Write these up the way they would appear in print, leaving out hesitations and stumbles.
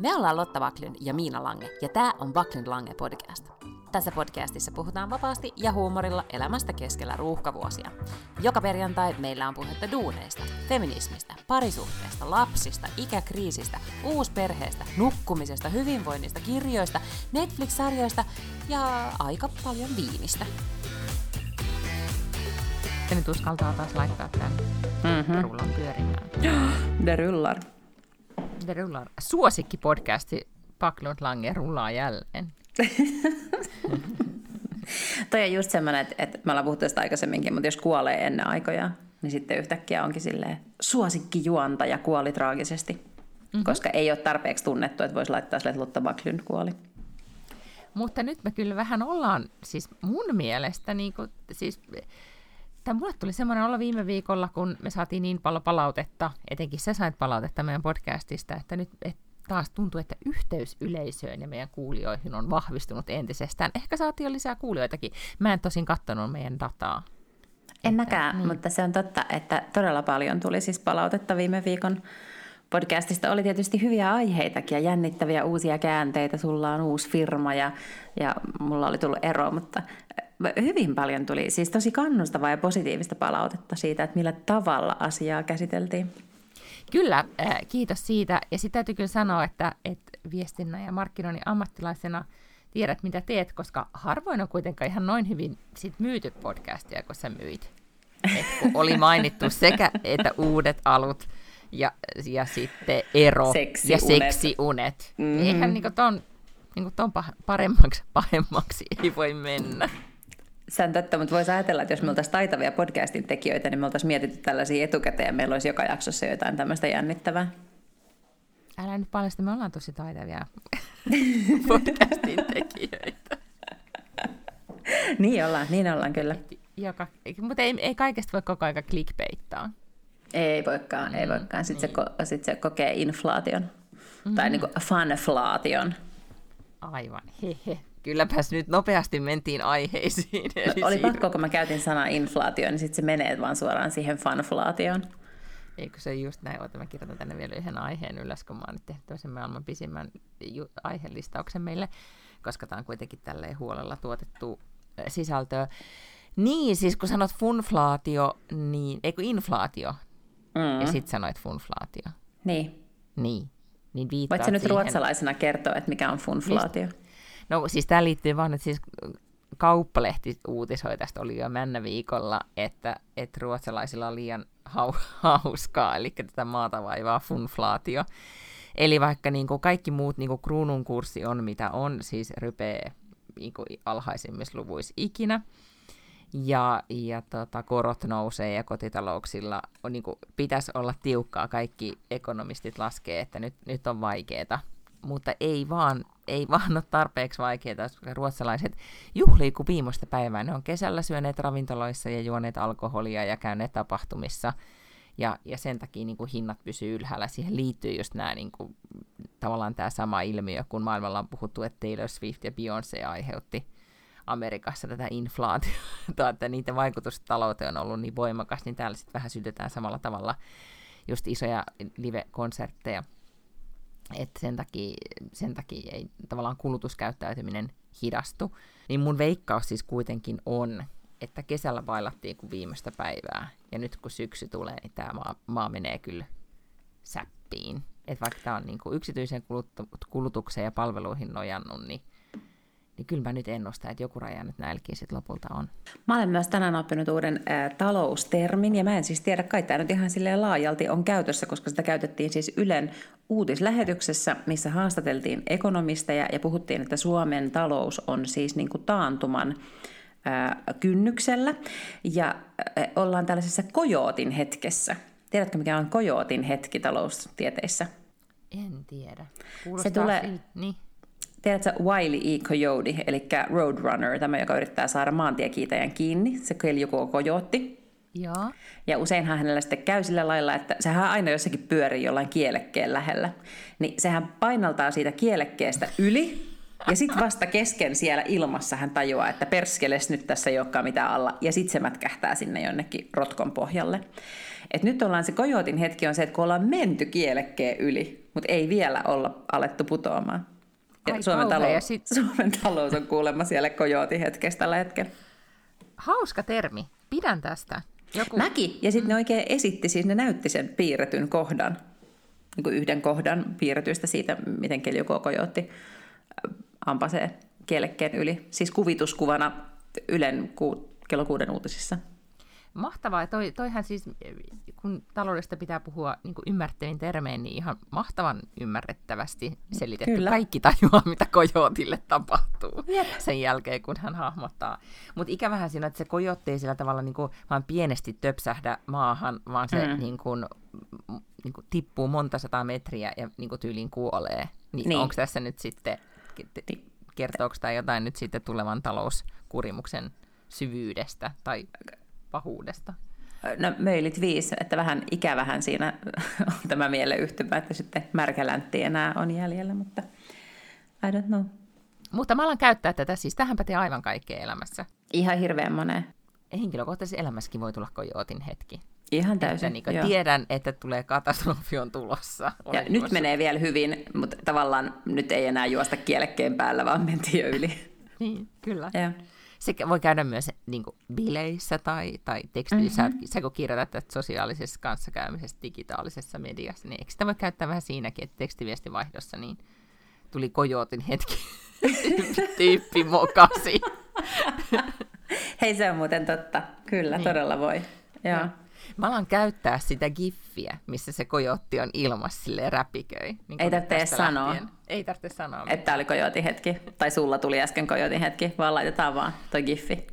Me ollaan Lotta Vaklyn ja Miina Lange, ja tää on Vaklyn Lange podcast. Tässä podcastissa puhutaan vapaasti ja huumorilla elämästä keskellä ruuhkavuosia. Joka perjantai meillä on puhetta duuneista, feminismistä, parisuhteesta, lapsista, ikäkriisistä, uusperheestä, nukkumisesta, hyvinvoinnista, kirjoista, Netflix-sarjoista ja aika paljon viinistä. Ja nyt uskaltaa taas laittaa tämän rullan pyörimään. The rullar. The rullar. Suosikkipodcasti Backlund Lange rullaa jälleen. Toi on just semmoinen, että me ollaan puhuttu sitä aikaisemminkin, mutta jos kuolee ennen aikoja, niin sitten yhtäkkiä onkin silleen suosikkijuontaja kuoli traagisesti, koska ei ole tarpeeksi tunnettu, että voisi laittaa sille, että Lotta Backlund kuoli. Mutta nyt me kyllä vähän ollaan, siis mun mielestä, niin kuin, siis mulle tuli semmoinen olla viime viikolla, kun me saatiin niin paljon palautetta, etenkin sä sait palautetta meidän podcastista, että nyt taas tuntuu, että yhteys yleisöön ja meidän kuulijoihin on vahvistunut entisestään. Ehkä saatiin jo lisää kuulijoitakin. Mä en tosin katsonut meidän dataa. En mäkään, niin. Mutta se on totta, että todella paljon tuli siis palautetta viime viikon podcastista. Oli tietysti hyviä aiheitakin ja jännittäviä uusia käänteitä. Sulla on uusi firma ja mulla oli tullut ero, mutta hyvin paljon tuli siis tosi kannustavaa ja positiivista palautetta siitä, että millä tavalla asiaa käsiteltiin. Kyllä, kiitos siitä. Ja sitä täytyy kyllä sanoa, että viestinnän ja markkinoinnin ammattilaisena tiedät, mitä teet, koska harvoin on kuitenkaan ihan noin hyvin sit myyty podcastia, kun sä myit. Et kun oli mainittu sekä että uudet alut ja sitten ero seksi ja seksiunet. Mm-hmm. Eihän niin kuin ton pahemmaksi ei voi mennä. Se on totta, mutta voisi ajatella, että jos me oltaisiin taitavia podcastin tekijöitä, niin me oltaisiin mietitty tällaisia etukäteen ja meillä olisi joka jaksossa jotain tämmöistä jännittävää. Älä nyt paljasta, me ollaan tosi taitavia podcastin tekijöitä. niin ollaan kyllä. Mutta ei kaikesta voi koko ajan clickbaittaa. Ei voikaan. Sitten se kokee inflaation tai niin kuin funflaation. Aivan, hehe. Kylläpäs nyt nopeasti mentiin aiheisiin. No, oli pakko, kun mä käytin sanaa inflaatio, niin sitten se menee vaan suoraan siihen funflaatioon. Eikö se just näin? Oota, mä kirjoitan tänne vielä yhden aiheen ylös, kun mä oon nyt tehnyt toisen maailman pisimmän aihelistauksen meille, koska tää on kuitenkin tälleen huolella tuotettu sisältöä. Niin, siis kun sanot funflaatio, niin eikö inflaatio? Mm. Ja sit sanoit funflaatio. Niin. Niin viittaat voit sä nyt siihen ruotsalaisena kertoa, että mikä on funflaatio? Just. No siis tämä liittyy vaan, että siis Kauppalehti uutisoi tästä oli jo männä viikolla, että ruotsalaisilla on liian hauskaa, eli tätä maata vaivaa funflaatio. Eli vaikka niin kuin kaikki muut niin kuin kruunun kurssi on mitä on, siis rypee niin kuin alhaisimmissa luvuissa ikinä, ja korot nousee ja kotitalouksilla on, niin kuin, pitäisi olla tiukkaa, kaikki ekonomistit laskee, että nyt on vaikeeta. Mutta ei vaan ole tarpeeksi vaikeaa, koska ruotsalaiset juhlii kuin viimeistä päivää. Ne on kesällä syöneet ravintoloissa ja juoneet alkoholia ja käyneet tapahtumissa. Ja sen takia niin kuin hinnat pysyy ylhäällä. Siihen liittyy just nämä, niin kuin, tavallaan tämä sama ilmiö, kun maailmalla on puhuttu, että Taylor Swift ja Beyoncé aiheutti Amerikassa tätä inflaatiota, että niiden vaikutus talouteen on ollut niin voimakas, niin täällä sitten vähän syytetään samalla tavalla just isoja live-konsertteja. Että sen takia ei tavallaan kulutuskäyttäytyminen hidastu, niin mun veikkaus siis kuitenkin on, että kesällä bailattiin kuin viimeistä päivää, ja nyt kun syksy tulee, niin tämä maa menee kyllä säppiin. Että vaikka tämä on niin kuin yksityisen kulutukseen ja palveluihin nojannut, niin kyllä mä nyt ennustan, että joku raja nyt nälkiä sitten lopulta on. Mä olen myös tänään oppinut uuden taloustermin, ja mä en siis tiedä, kai tämä nyt ihan silleen laajalti on käytössä, koska sitä käytettiin siis Ylen uutislähetyksessä, missä haastateltiin ekonomisteja ja puhuttiin, että Suomen talous on siis niin kuin taantuman kynnyksellä, ja ollaan tällaisessa Kojootin hetkessä. Tiedätkö, mikä on Kojootin hetki taloustieteissä? En tiedä. Kuulostaa se tulee niin. Tiedätkö Wiley E. Coyote, eli Road Runner, tämä, joka yrittää saada maantiekiitäjän kiinni, se joku on kojootti. Joo. Ja useinhan hänellä sitten käy sillä lailla, että sehän aina jossakin pyörii jollain kielekkeen lähellä. Niin sehän painaltaa siitä kielekkeestä yli Ja sitten vasta kesken siellä ilmassa hän tajuaa, että perskeles, nyt tässä ei olekaan mitään alla. Ja sitten se mätkähtää sinne jonnekin rotkon pohjalle. Et nyt ollaan, se Kojootin hetki on se, että kun ollaan menty kielekkeen yli, mutta ei vielä olla alettu putoamaan. Ja Suomen talous on kuulemma siellä Kojootin hetkessä tällä hetkellä. Hauska termi. Pidän tästä. Joku. Mäkin. Ja sitten ne oikein esitti, siis ne näytti sen piirretyn kohdan. Niin kuin yhden kohdan piirretystä siitä, miten kojootti ampasee kielekkeen yli. Siis kuvituskuvana Ylen kello 6 uutisissa. Mahtavaa. Toihan siis, kun taloudesta pitää puhua niin kuin ymmärrettävin termein, niin ihan mahtavan ymmärrettävästi selitetty. Kyllä. Kaikki tajuaa, mitä kojootille tapahtuu sen jälkeen, kun hän hahmottaa. Mutta ikävähän siinä, että se kojootti ei sillä tavalla niin kuin vaan pienesti töpsähdä maahan, vaan se niin kuin tippuu monta sataa metriä ja niin kuin tyyliin kuolee. Niin. Onko tässä nyt sitten, kertooko tämä jotain nyt sitten tulevan talouskurimuksen syvyydestä tai... pahuudesta? No meilit 5, että vähän ikävähän siinä on tämä mieleyhtymä, että sitten märkäläntti enää on jäljellä, mutta I don't know. Mutta mä alan käyttää tätä, siis tähän pätee aivan kaikkeen elämässä. Ihan hirveän moneen. Henkilökohtaisessa elämässäkin voi tulla kojootin hetki. Ihan täysin, että, niin tiedän, että tulee katastrofi on tulossa. Ja nyt menee vielä hyvin, mutta tavallaan nyt ei enää juosta kielekkeen päällä, vaan mentiin jo yli. Niin, kyllä. Ja. Se voi käydä myös niin kuin bileissä tai tekstissä. Mm-hmm. Sä kun kirjoitat tästä sosiaalisessa kanssakäymisessä digitaalisessa mediassa, niin eikö sitä voi käyttää vähän siinäkin, että tekstiviestivaihdossa niin tuli kojootin hetki tyyppi mokasi. Hei, se on muuten totta. Kyllä, niin. Todella voi. Joo. Mä alan käyttää sitä giffiä, missä se kojootti on ilmassa silleen räpiköi. Niin ei tarvitse sanoa. Ei tarvitse sanoa. Että tää oli kojootin hetki. Tai sulla tuli äsken kojootin hetki. Vaan laitetaan vaan toi giffi.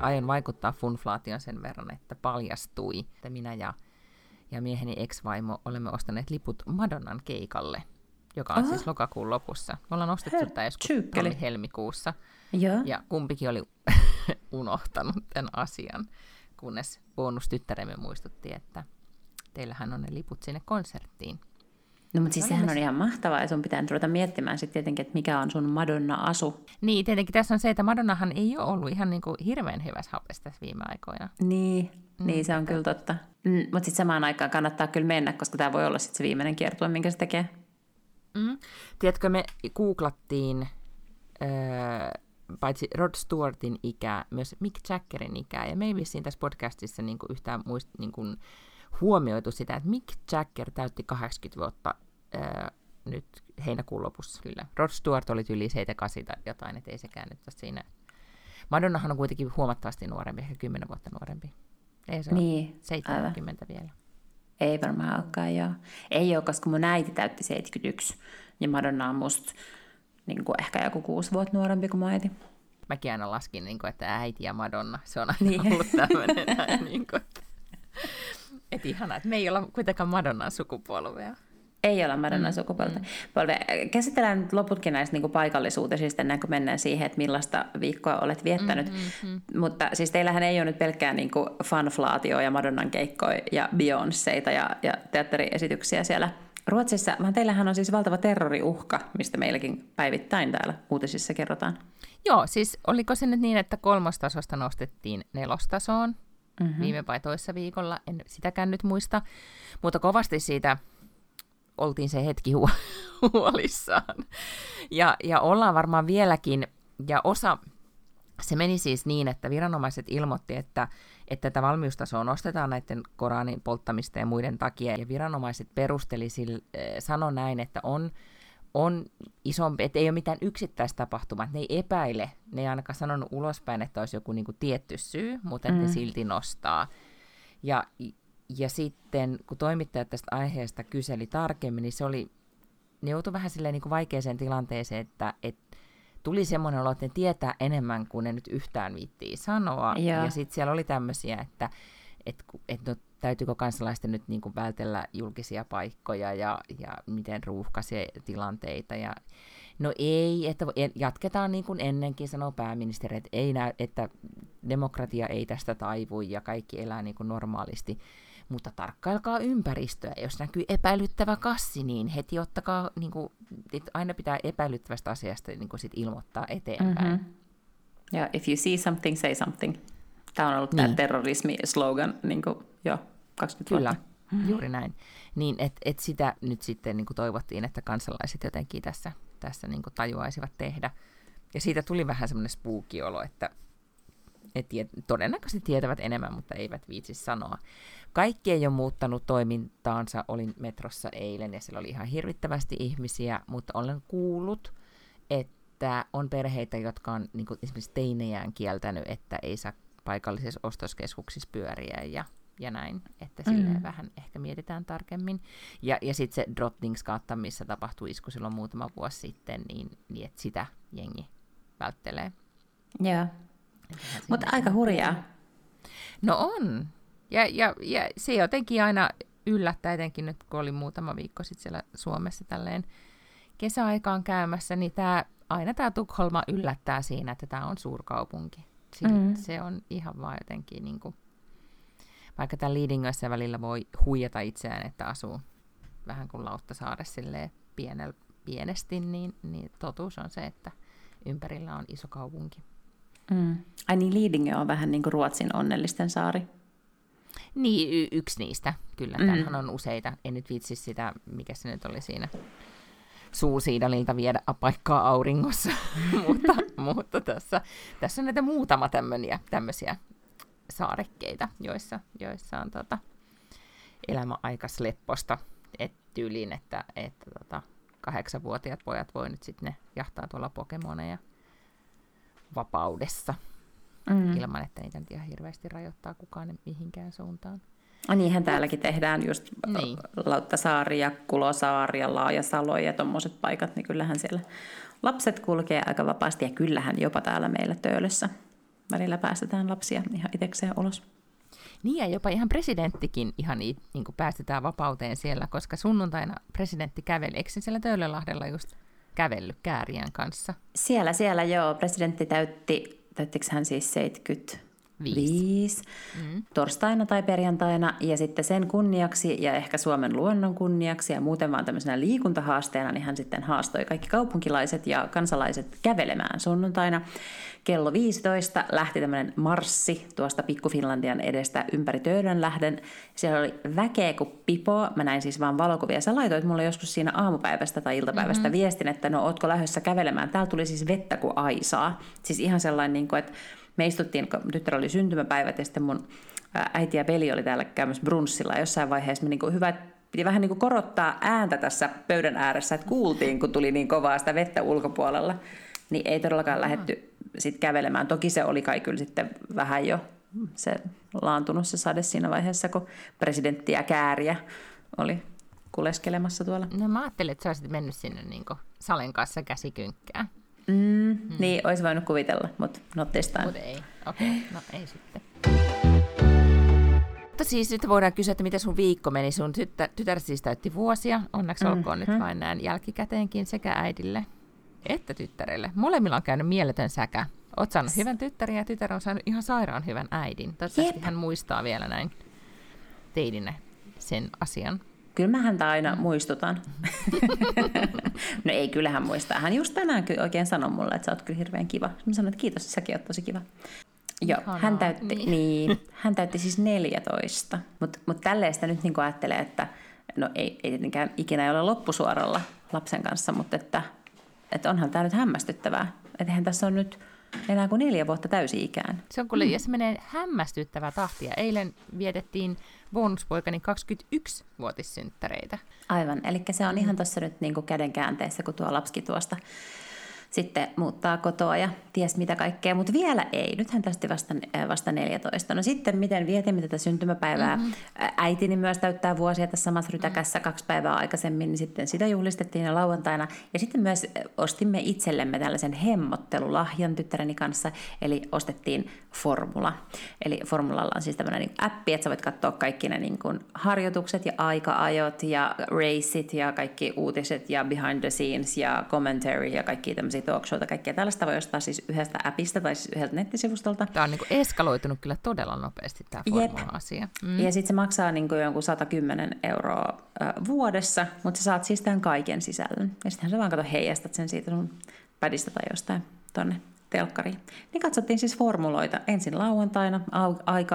Aion vaikuttaa funflaation sen verran, että paljastui, että minä ja mieheni ex-vaimo olemme ostaneet liput Madonnan keikalle, joka on siis lokakuun lopussa. Me ollaan ostettu tää joskus helmikuussa. Ja kumpikin oli unohtanut tämän asian, kunnes bonustyttäremme muistutti, että teillähän on ne liput sinne konserttiin. No mutta siis sehän on ihan mahtavaa, ja sun pitää ruveta miettimään sitten tietenkin, että mikä on sun Madonna-asu. Niin, tietenkin tässä on se, että Madonnahan ei ole ollut ihan niin kuin hirveän hyvässä hapessa tässä viime aikoina. Niin, se on kyllä totta. Mutta sitten samaan aikaan kannattaa kyllä mennä, koska tämä voi olla sitten se viimeinen kiertue, minkä se tekee. Tiedätkö, me googlattiin... paitsi Rod Stewartin ikää, myös Mick Jaggerin ikää. Ja me ei vissiin tässä podcastissa niin kuin yhtään niin kuin huomioitu sitä, että Mick Jagger täytti 80 vuotta nyt heinäkuun lopussa. Kyllä. Rod Stewart oli yli 7-8 tai jotain, ettei sekään nyt tässä siinä. Madonnahan on kuitenkin huomattavasti nuorempi, ehkä 10 vuotta nuorempi. Ei se ole 70 vielä. Ei varmaan olekaan, joo. Ei ole, koska mun äiti täytti 71 ja Madonna on musta niin kuin ehkä joku 6 vuotta nuorempi kuin äiti. Mäkin aina laskin, niin kuin, että äiti ja Madonna, se on aina ollut tämmöinen. Niin että ihanaa, että me ei olla kuitenkaan Madonnan sukupolvea. Ei olla Madonnan sukupolvea. Käsitellään nyt loputkin näistä niin kuin paikallisuutisista, ennen kuin mennään siihen, että millaista viikkoa olet viettänyt. Mutta siis teillähän ei ole nyt pelkkää niin kuin Funflaatio ja Madonnan keikkoja ja Beyoncéita ja teatteriesityksiä siellä Ruotsissa, vaan teillähän on siis valtava terroriuhka, mistä meilläkin päivittäin täällä uutisissa kerrotaan. Joo, siis oliko se nyt niin, että 3. tasosta nostettiin 4. tasoon viime vai toissa viikolla, en sitäkään nyt muista, mutta kovasti siitä oltiin se hetki huolissaan. Ja ollaan varmaan vieläkin, ja osa, se meni siis niin, että viranomaiset ilmoitti, että tätä valmiustasoa nostetaan näiden Koranin polttamista ja muiden takia. Ja viranomaiset perusteli sanoi näin, että on isompi, että ei ole mitään yksittäistapahtumaa. Ne ei epäile, ne ei ainakaan sanonut ulospäin, että olisi joku niin kuin tietty syy, mutta ne silti nostaa. Ja sitten kun toimittajat tästä aiheesta kyseli tarkemmin, niin ne joutui vähän silleen niin kuin vaikeaseen tilanteeseen, että tuli semmoinen olo, että ne tietää enemmän kuin ne nyt yhtään viittii sanoa. Ja sitten siellä oli tämmöisiä, että täytyykö kansalaisten nyt niin kuin vältellä julkisia paikkoja ja miten ruuhkaisia tilanteita. Ja, no ei, että jatketaan niin kuin ennenkin, sanoo pääministeri, että demokratia ei tästä taivu ja kaikki elää niin kuin normaalisti. mutta tarkkailkaa ympäristöä. Jos näkyy epäilyttävä kassi, niin heti ottakaa, niin kuin, aina pitää epäilyttävästä asiasta niin kuin sit ilmoittaa eteenpäin. Mm-hmm. Yeah, if you see something, say something. Tämä on ollut tämä terrorismi-slogan niin kuin, jo 20 vuotta. Kyllä. Juuri näin. Niin, et sitä nyt sitten niin kuin toivottiin, että kansalaiset jotenkin tässä niin kuin tajuaisivat tehdä. Ja siitä tuli vähän semmoinen spookiolo, että todennäköisesti tietävät enemmän, mutta eivät viitsi sanoa. Kaikki ei ole muuttanut toimintaansa. Olin metrossa eilen ja siellä oli ihan hirvittävästi ihmisiä, mutta olen kuullut, että on perheitä, jotka on niin kuin esimerkiksi teinejään kieltänyt, että ei saa paikallisissa ostoskeskuksissa pyöriä ja näin, että silleen vähän ehkä mietitään tarkemmin. Ja sitten se Drottninggatan, missä tapahtui isku silloin muutama vuosi sitten, niin että sitä jengi välttelee. Joo, mutta aika hurjaa. No on. Ja se jotenkin aina yllättää, etenkin nyt kun oli muutama viikko sitten siellä Suomessa tälleen kesäaikaan käymässä, niin aina tämä Tukholma yllättää siinä, että tämä on suurkaupunki. Se on ihan vaan jotenkin niinku, vaikka täällä Lidingössä välillä voi huijata itseään, että asuu vähän kuin Lauttasaare pienesti, niin totuus on se, että ympärillä on iso kaupunki. Mm. Ai niin, Lidingö on vähän niin kuin Ruotsin onnellisten saari. Niin, yksi niistä, kyllä. Tämähän on useita. En nyt viitsi sitä, mikä se nyt oli siinä Suusiidalilta viedä paikkaa auringossa, mutta tässä on näitä muutama tämmöisiä saarekkeita, joissa on elämä aika slepposta tyyliin, että 8-vuotiaat pojat voi nyt sitten ne jahtaa tuolla Pokemoneja vapaudessa, ilman että niitä nyt ihan hirveästi rajoittaa kukaan mihinkään suuntaan. Niinhän täälläkin tehdään just niin. Lauttasaari ja Kulosaari ja Laajasalo ja tommoset paikat, niin kyllähän siellä lapset kulkee aika vapaasti ja kyllähän jopa täällä meillä Töölössä välillä päästetään lapsia ihan itsekseen ulos. Niin, ja jopa ihan presidenttikin ihan niin kuin päästetään vapauteen siellä, koska sunnuntaina presidentti käveli. Eikö se siellä Töölönlahdella just kävellyt käärien kanssa? Siellä joo. Presidentti täyttikö hän siis 75 torstaina tai perjantaina, ja sitten sen kunniaksi ja ehkä Suomen luonnon kunniaksi ja muuten vaan tämmöisenä liikuntahaasteena, niin hän sitten haastoi kaikki kaupunkilaiset ja kansalaiset kävelemään sunnuntaina. Kello 15 lähti tämmöinen marssi tuosta Pikku Finlandian edestä ympäri Töölönlahden. Siellä oli väkeä kuin pipo. Mä näin siis vaan valokuvia. Sä laitoit mulle joskus siinä aamupäivästä tai iltapäivästä viestin, että no ootko lähdössä kävelemään. Täällä tuli siis vettä kuin aisaa. Siis ihan sellainen, niin kuin, että me istuttiin, kun tyttärä oli syntymäpäivät ja sitten mun äiti ja veli oli täällä käymässä brunssilla. Jossain vaiheessa me niin kuin piti vähän niin kuin korottaa ääntä tässä pöydän ääressä, että kuultiin, kun tuli niin kovaa sitä vettä ulkopuolella. Niin ei todellakaan lähdetty sitten kävelemään. Toki se oli kai kyllä sitten vähän jo se laantunut se sade siinä vaiheessa, kun presidentti ja kääriä oli kuleskelemassa tuolla. No mä ajattelin, että sä olisit mennyt sinne niin kuin Salen kanssa käsikynkkään. Niin, olisi voinut kuvitella, mutta nottistaan. Mutta ei, okei, no ei sitten. Mutta siis nyt voidaan kysyä, että miten sun viikko meni. Sun tytär siis täytti vuosia, onneksi olkoon nyt vain näin jälkikäteenkin sekä äidille että tyttärelle. Molemmilla on käynyt mieletön säkä. Oot saanut hyvän tyttärin ja tytär on saanut ihan sairaan hyvän äidin. Toivottavasti hän muistaa vielä näin teidinä sen asian. Kyllä mä häntä aina muistutan. No ei, kyllähän muistaa. Hän just tänään oikein sanoi mulle, että sä oot kyllä hirveän kiva. Mä sanoin, että kiitos, säkin oot tosi kiva. Joo, hän täytti siis 14. Mut tälleen sitä nyt niin kuin ajattelee, että no ei tietenkään ikinä ole loppusuoralla lapsen kanssa, mutta että onhan tämä nyt hämmästyttävää. Eihän tässä on nyt enää kuin 4 vuotta täysi-ikään. Se on kuule, jos menee hämmästyttävää tahtia. Eilen vietettiin bonuspoikani 21-vuotissynttäreitä. Aivan, eli se on ihan tuossa nyt niin kuin kädenkäänteessä, kun tuo lapsi tuosta sitten muuttaa kotoa ja ties mitä kaikkea, mutta vielä ei. Nythän tästä vasta 14. No sitten miten vietimme tätä syntymäpäivää? Äitini myös täyttää vuosia tässä samassa rytäkässä 2 päivää aikaisemmin, niin sitten sitä juhlistettiin jo lauantaina. Ja sitten myös ostimme itsellemme tällaisen hemmottelulahjan tyttäreni kanssa, eli ostettiin formula. Eli formulalla on siis tämmöinen appi, että sä voit katsoa kaikki ne harjoitukset ja aika-ajot ja raceit ja kaikki uutiset ja behind the scenes ja commentary ja kaikki tämmöisiä talk showta, kaikkea tällaista voi ostaa siis yhdestä appista tai siis yhdeltä nettisivustolta. Tämä on eskaloitunut kyllä todella nopeasti tämä formula-asia. Mm. Ja sitten se maksaa jonkun 110 € vuodessa, mutta sä saat siis tämän kaiken sisällön. Ja sittenhän sä vaan heijastat sen siitä sun pädistä tai jostain tonne telkkariin. Niin katsottiin siis formuloita. Ensin lauantaina,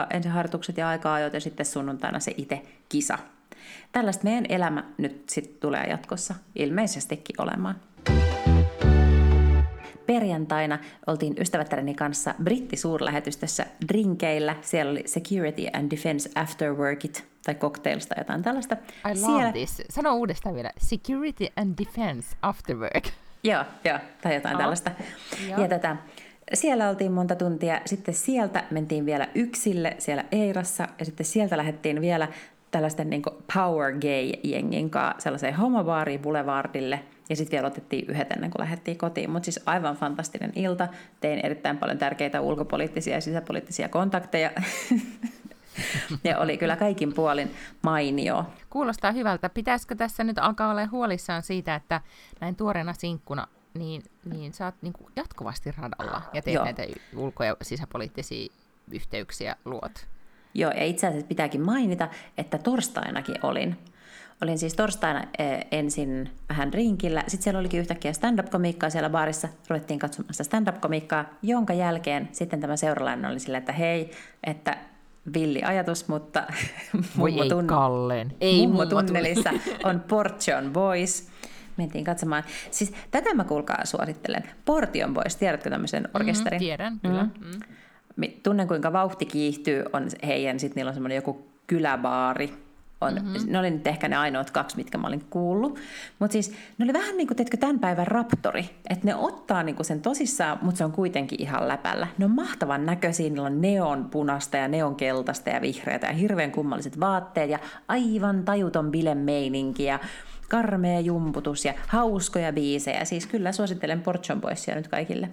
ensin harjoitukset ja aika-ajot ja sitten sunnuntaina se itse kisa. Tällaista meidän elämä nyt sitten tulee jatkossa ilmeisestikin olemaan. Perjantaina oltiin ystävättäreni kanssa brittisuurlähetystössä drinkeillä. Siellä oli Security and Defense Afterworkit tai cocktails tai jotain tällaista. I love this. Sano uudestaan vielä. Security and Defense Afterwork. Joo, tai jotain tällaista. Ja siellä oltiin monta tuntia, sitten sieltä mentiin vielä yksille siellä Eirassa, ja sitten sieltä lähdettiin vielä tällaisten power gay-jengin kanssa sellaiseen homobaariin Boulevardille, ja sitten vielä otettiin yhdet ennen kuin lähdettiin kotiin. Mutta siis aivan fantastinen ilta, tein erittäin paljon tärkeitä ulkopoliittisia ja sisäpoliittisia kontakteja, ja oli kyllä kaikin puolin mainio. Kuulostaa hyvältä. Pitäisikö tässä nyt alkaa olla huolissaan siitä, että näin tuoreena sinkkuna, niin sä oot jatkuvasti radalla ja teet näitä ulko- ja sisäpoliittisia yhteyksiä luot? Joo, ja itse asiassa pitääkin mainita, että torstainakin olin. Olin siis torstaina ensin vähän rinkillä, sitten siellä olikin yhtäkkiä stand-up-komiikkaa siellä baarissa, ruvettiin katsomaan sitä stand-up-komiikkaa, jonka jälkeen sitten tämä seuralainen oli silleen, että hei, että villi ajatus, mutta Mummotunnelissa on Portion Boys. Mentiin katsomaan. Siis tätä mä kuulkaa suosittelen. Portion Boys, tiedätkö tämmöisen orkesterin? Tiedän, kyllä. Tunnen kuinka vauhti kiihtyy, on heidän, sitten niillä on semmoinen joku kyläbaari. Ne oli nyt ehkä ne ainoat kaksi, mitkä mä olin kuullut. Mutta siis ne oli vähän niin kuin, teetkö, tämän päivän Raptori. Että ne ottaa sen tosissaan, mutta se on kuitenkin ihan läpällä. Ne on mahtavan näköisiä, niillä on neonpunasta ja neonkeltaista ja vihreätä ja hirveän kummalliset vaatteet ja aivan tajuton bilemeininki ja karmea jumputus ja hauskoja biisejä. Siis kyllä suosittelen Portion Boysia nyt kaikille.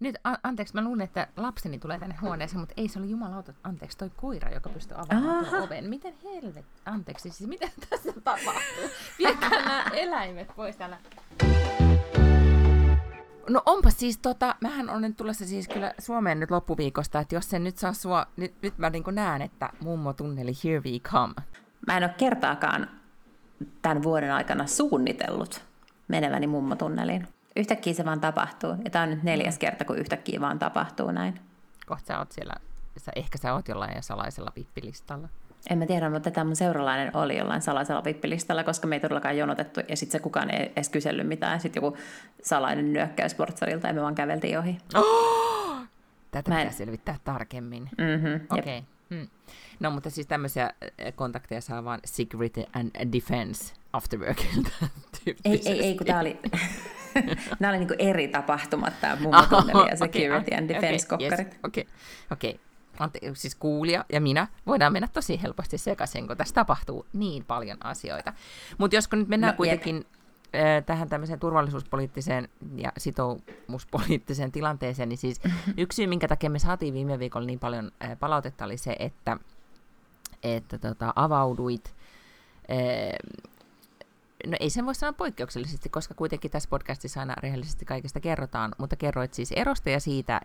Nyt, anteeksi, mä luulen, että lapseni tulee tänne huoneeseen, mutta ei se ole jumalauta, anteeksi, toi koira, joka pystyy avaamaan tuon oven. Miten helvet, anteeksi, siis mitä tässä tapahtuu? Viekää nämä eläimet pois täällä. No onpa siis mähän olen tulossa siis kyllä Suomeen nyt loppuviikosta, että jos sen nyt saa sua, nyt mä näen, että mummotunneli, here we come. Mä en ole kertaakaan tämän vuoden aikana suunnitellut meneväni mummotunneliin. Yhtäkkiä se vaan tapahtuu. Ja tämä on nyt 4. kerta, kun yhtäkkiä vaan tapahtuu näin. Kohta sä oot siellä, ehkä sä oot jollain salaisella vippilistalla. En mä tiedä, mutta tämä mun seuralainen oli jollain salaisella vippilistalla, koska me ei todellakaan jonotettu. Ja sitten se kukaan ei edes kysellyt mitään. Sitten joku salainen nyökkäys portsarilta ja me vaan käveltiin ohi. Oh! Tätä pitää selvittää tarkemmin. Okei. No mutta siis tämmöisiä kontakteja saa vaan Security and Defense Afterworkilta tyyppisesti. Ei, kun tää oli... Nämä oli eri tapahtumat, tämä mummotunneli ja Security and Defense-kokkarit. Okei. Siis kuulija ja minä voidaan mennä tosi helposti sekaisin, kun tässä tapahtuu niin paljon asioita. Mutta josko nyt mennään kuitenkin tähän tämmöiseen turvallisuuspoliittiseen ja sitoumuspoliittiseen tilanteeseen, niin siis yksi syy, minkä takia me saatiin viime viikolla niin paljon palautetta, oli se, että avauduit... No ei sen voi sanoa poikkeuksellisesti, koska kuitenkin tässä podcastissa aina rehellisesti kaikesta kerrotaan, mutta kerroit siis erosta ja siitä,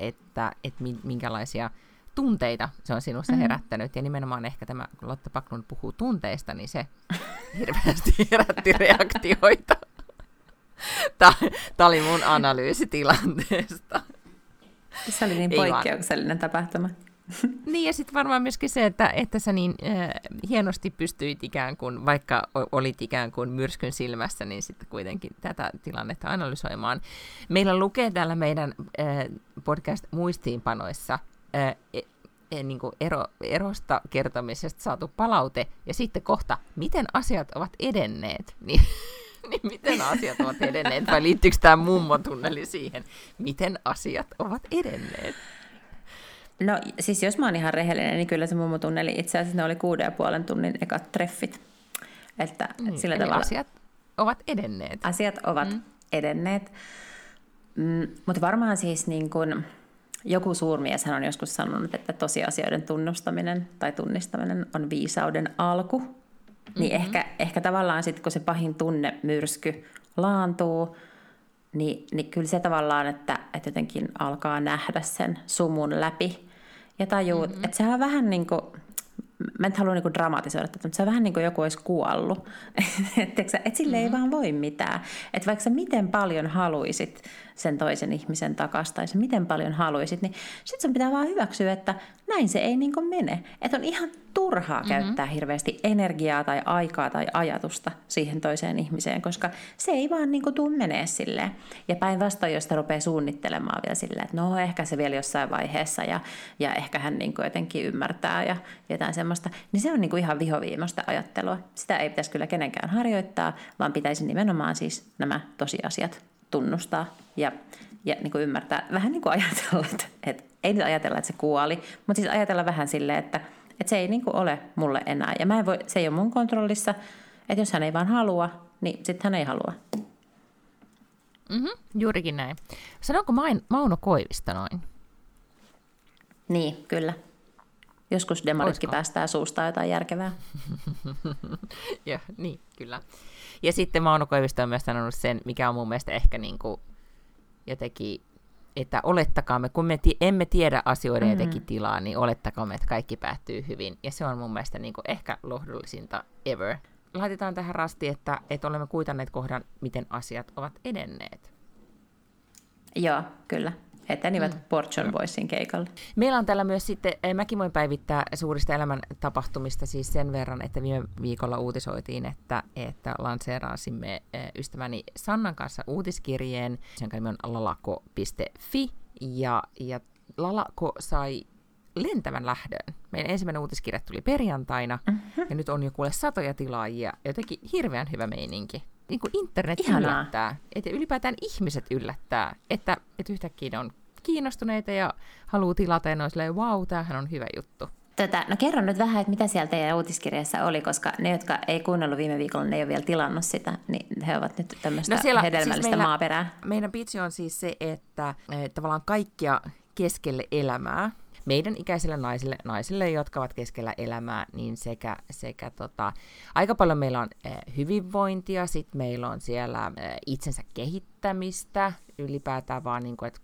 että minkälaisia tunteita se on sinussa herättänyt. Ja nimenomaan ehkä tämä, kun Lotta Backlund puhuu tunteista, niin se hirveästi herätti reaktioita. Tämä oli mun analyysi tilanteesta. Se oli niin poikkeuksellinen tapahtuma. Niin, ja sitten varmaan myöskin se, että sä niin hienosti pystyit ikään kuin, vaikka olit ikään kuin myrskyn silmässä, niin sitten kuitenkin tätä tilannetta analysoimaan. Meillä lukee täällä meidän podcast-muistiinpanoissa erosta kertomisesta saatu palaute, ja sitten kohta, miten asiat ovat edenneet. Niin miten asiat ovat edenneet, vai liittyykö tämä mummotunneli siihen, miten asiat ovat edenneet? No siis jos mä oon ihan rehellinen, niin kyllä se mummotunneli itse asiassa ne oli 6,5 tunnin ekat treffit. Että sillä tavalla asiat ovat edenneet. Asiat ovat edenneet. Mutta varmaan siis Joku suurmieshän on joskus sanonut, että tosiasioiden tunnustaminen tai tunnistaminen on viisauden alku. Mm-hmm. Niin ehkä tavallaan sitten, kun se pahin tunne myrsky laantuu, niin kyllä se tavallaan, että jotenkin alkaa nähdä sen sumun läpi ja tajuut. Mm-hmm. Että sehän on vähän niin kuin, mä en halua niinku dramatisoida tätä, mutta se on vähän niin kuin joku olisi kuollut. Et sille ei vaan voi mitään. Että vaikka sä miten paljon haluisit sen toisen ihmisen takaisin, tai sä miten paljon haluisit, niin sit sun pitää vaan hyväksyä, että näin se ei niinku mene. Että on ihan turhaa käyttää hirveästi energiaa tai aikaa tai ajatusta siihen toiseen ihmiseen, koska se ei vaan niinku tuu menee silleen. Ja päinvastoin, jos sitä rupeaa suunnittelemaan vielä silleen, että no ehkä se vielä jossain vaiheessa ja ehkä hän niinku jotenkin ymmärtää ja jotain semmoista, niin se on niinku ihan vihoviimoista ajattelua. Sitä ei pitäisi kyllä kenenkään harjoittaa, vaan pitäisi nimenomaan siis nämä tosiasiat tunnustaa ja niin kuin ymmärtää, vähän niin kuin ajatella, että ei nyt ajatella, että se kuoli, mutta siis ajatella vähän silleen, että se ei niin kuin ole mulle enää. Ja mä en voi, se ei ole mun kontrollissa, että jos hän ei vaan halua, niin sitten hän ei halua. Mm-hmm, juurikin näin. Sanonko Mauno Koivista noin? Niin, kyllä. Joskus demaritkin päästää suusta jotain järkevää. Joo, niin, kyllä. Ja sitten Mauno Koivisto on myös sanonut sen, mikä on mun mielestä ehkä niin kuin jotenkin, että olettakaamme, kun me emme tiedä asioiden jotenkin tilaa, niin olettakaamme, että kaikki päättyy hyvin. Ja se on mun mielestä niin kuin ehkä lohdullisinta ever. Laitetaan tähän rasti, että olemme kuitanneet kohdan, miten asiat ovat edenneet. Joo, kyllä. Etenivät Portion Boysin keikalle. Meillä on täällä myös sitten, mäkin voin päivittää suurista elämäntapahtumista siis sen verran, että viime viikolla uutisoitiin, että lanseerasimme ystäväni Sannan kanssa uutiskirjeen, jonka nimi on lalako.fi, ja Lalako sai lentävän lähdön. Meidän ensimmäinen uutiskirja tuli perjantaina, ja nyt on jo kuule satoja tilaajia, jotenkin hirveän hyvä meininki. Niin kuin internet yllättää, että ylipäätään ihmiset yllättää, että yhtäkkiä ne on kiinnostuneita ja haluaa tilata ja ne on silleen, wow, tämähän on hyvä juttu. No kerro nyt vähän, että mitä siellä teidän uutiskirjassa oli, koska ne, jotka ei kuunnellut viime viikolla, ne ei ole vielä tilannut sitä, niin he ovat nyt tämmöistä hedelmällistä siis maaperää. Meidän pitsi on siis se, että tavallaan kaikkia keskelle elämää, meidän ikäisille naisille, jotka ovat keskellä elämää, niin sekä aika paljon meillä on hyvinvointia, sitten meillä on siellä itsensä kehittämistä, ylipäätään vaan niin kuin, että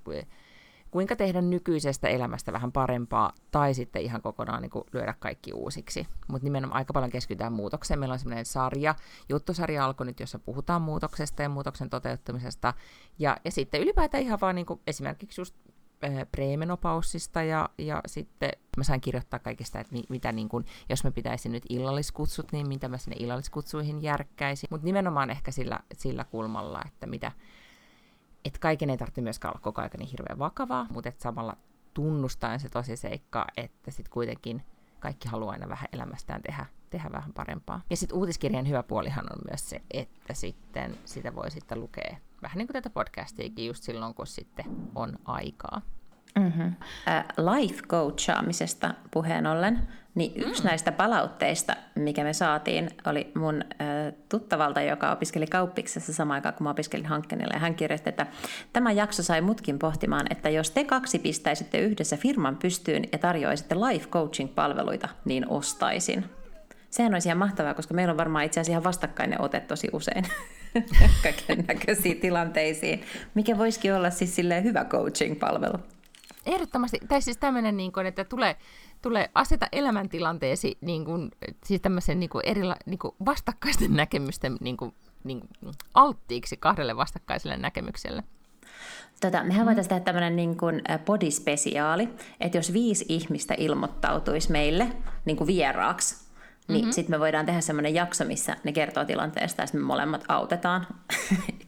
kuinka tehdä nykyisestä elämästä vähän parempaa, tai sitten ihan kokonaan niin kuin lyödä kaikki uusiksi. Mutta nimenomaan aika paljon keskitytään muutokseen. Meillä on sellainen sarja, juttusarja alkoi nyt, jossa puhutaan muutoksesta ja muutoksen toteuttamisesta, ja sitten ylipäätään ihan vaan niin kuin esimerkiksi just premenopaussista ja sitten mä sain kirjoittaa kaikesta, että mitä niin kun, jos mä pitäisin nyt illalliskutsut, niin mitä mä sinne illalliskutsuihin järkkäisin. Mutta nimenomaan ehkä sillä kulmalla, että et kaiken ei tarvitse myöskään olla koko ajan niin hirveän vakavaa, mutta et samalla tunnustaen se tosi seikka, että sitten kuitenkin kaikki haluaa aina vähän elämästään tehdä vähän parempaa. Ja sitten uutiskirjan hyvä puolihan on myös se, että sitten sitä voi sitten lukea vähän niin kuin tätä podcastiakin just silloin, kun sitten on aikaa. Mm-hmm. Life coachaamisesta puheen ollen, niin yksi näistä palautteista, mikä me saatiin, oli mun tuttavalta, joka opiskeli kauppiksessa samaan aikaan, kun mä opiskelin Hankkenilla. Ja hän kirjoitti, että tämä jakso sai mutkin pohtimaan, että jos te kaksi pistäisitte yhdessä firman pystyyn ja tarjoaisitte life coaching-palveluita, niin ostaisin. Sehän olisi ihan mahtavaa, koska meillä on varmaan itse asiassa ihan vastakkainen ote tosi usein kaiken näköisiin tilanteisiin, mikä voisikin olla siis silleen hyvä coaching-palvelu. Ehdottomasti, tai siis tämmöinen, niin kuin, että tulee aseta elämäntilanteesi niin kuin, siis tämmöisen niin kuin niin kuin vastakkaisten näkemysten niin kuin alttiiksi kahdelle vastakkaiselle näkemykselle. Mehän voitaisiin tehdä tämmöinen niin kuin body-spesiaali, että jos 5 ihmistä ilmoittautuisi meille niin kuin vieraaksi, niin sitten me voidaan tehdä semmoinen jakso, missä ne kertoo tilanteesta ja sitten me molemmat autetaan.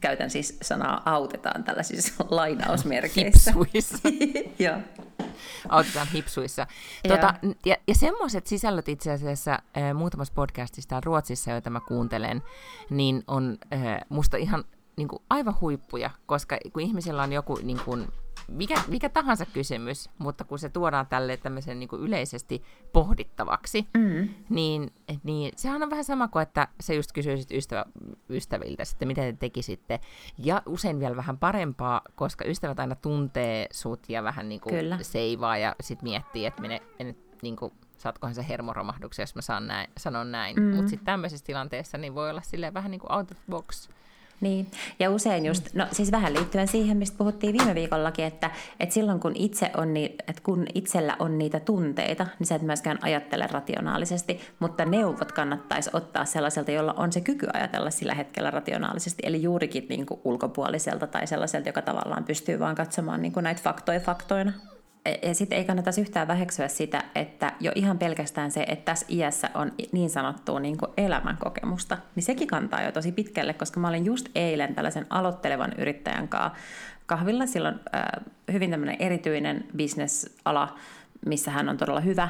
Käytän siis sanaa autetaan tällaisissa lainausmerkeissä. Hipsuissa. Joo. Autetaan hipsuissa. Ja semmoiset sisällöt itse asiassa muutamassa podcastissa Ruotsissa, joita mä kuuntelen, niin on musta ihan niin kuin aivan huippuja, koska kun ihmisellä on joku niin kuin, mikä tahansa kysymys, mutta kun se tuodaan tälle tämmöisen niin kuin yleisesti pohdittavaksi, niin sehän on vähän sama kuin, että sä just kysyisit ystäviltä, että mitä te tekisitte. Ja usein vielä vähän parempaa, koska ystävät aina tuntee sut ja vähän niin kuin seivaa ja sit miettii, että mene niin kuin, saatkohan se hermoromahduksia, jos mä sanon näin. Mutta sitten tämmöisessä tilanteessa niin voi olla silleen vähän niin kuin out of box. Niin, ja usein just, no siis vähän liittyen siihen, mistä puhuttiin viime viikollakin, että silloin kun kun itsellä on niitä tunteita, niin sä et myöskään ajattele rationaalisesti, mutta neuvot kannattaisi ottaa sellaiselta, jolla on se kyky ajatella sillä hetkellä rationaalisesti, eli juurikin niin kuin ulkopuoliselta tai sellaiselta, joka tavallaan pystyy vaan katsomaan niin kuin näitä faktoja faktoina. Ja sitten ei kannata yhtään väheksyä sitä, että jo ihan pelkästään se, että tässä iässä on niin sanottua niin kuin elämänkokemusta, niin sekin kantaa jo tosi pitkälle, koska mä olin just eilen tällaisen aloittelevan yrittäjän kanssa kahvilla. Sillä on hyvin tämmöinen erityinen bisnesala, missä hän on todella hyvä.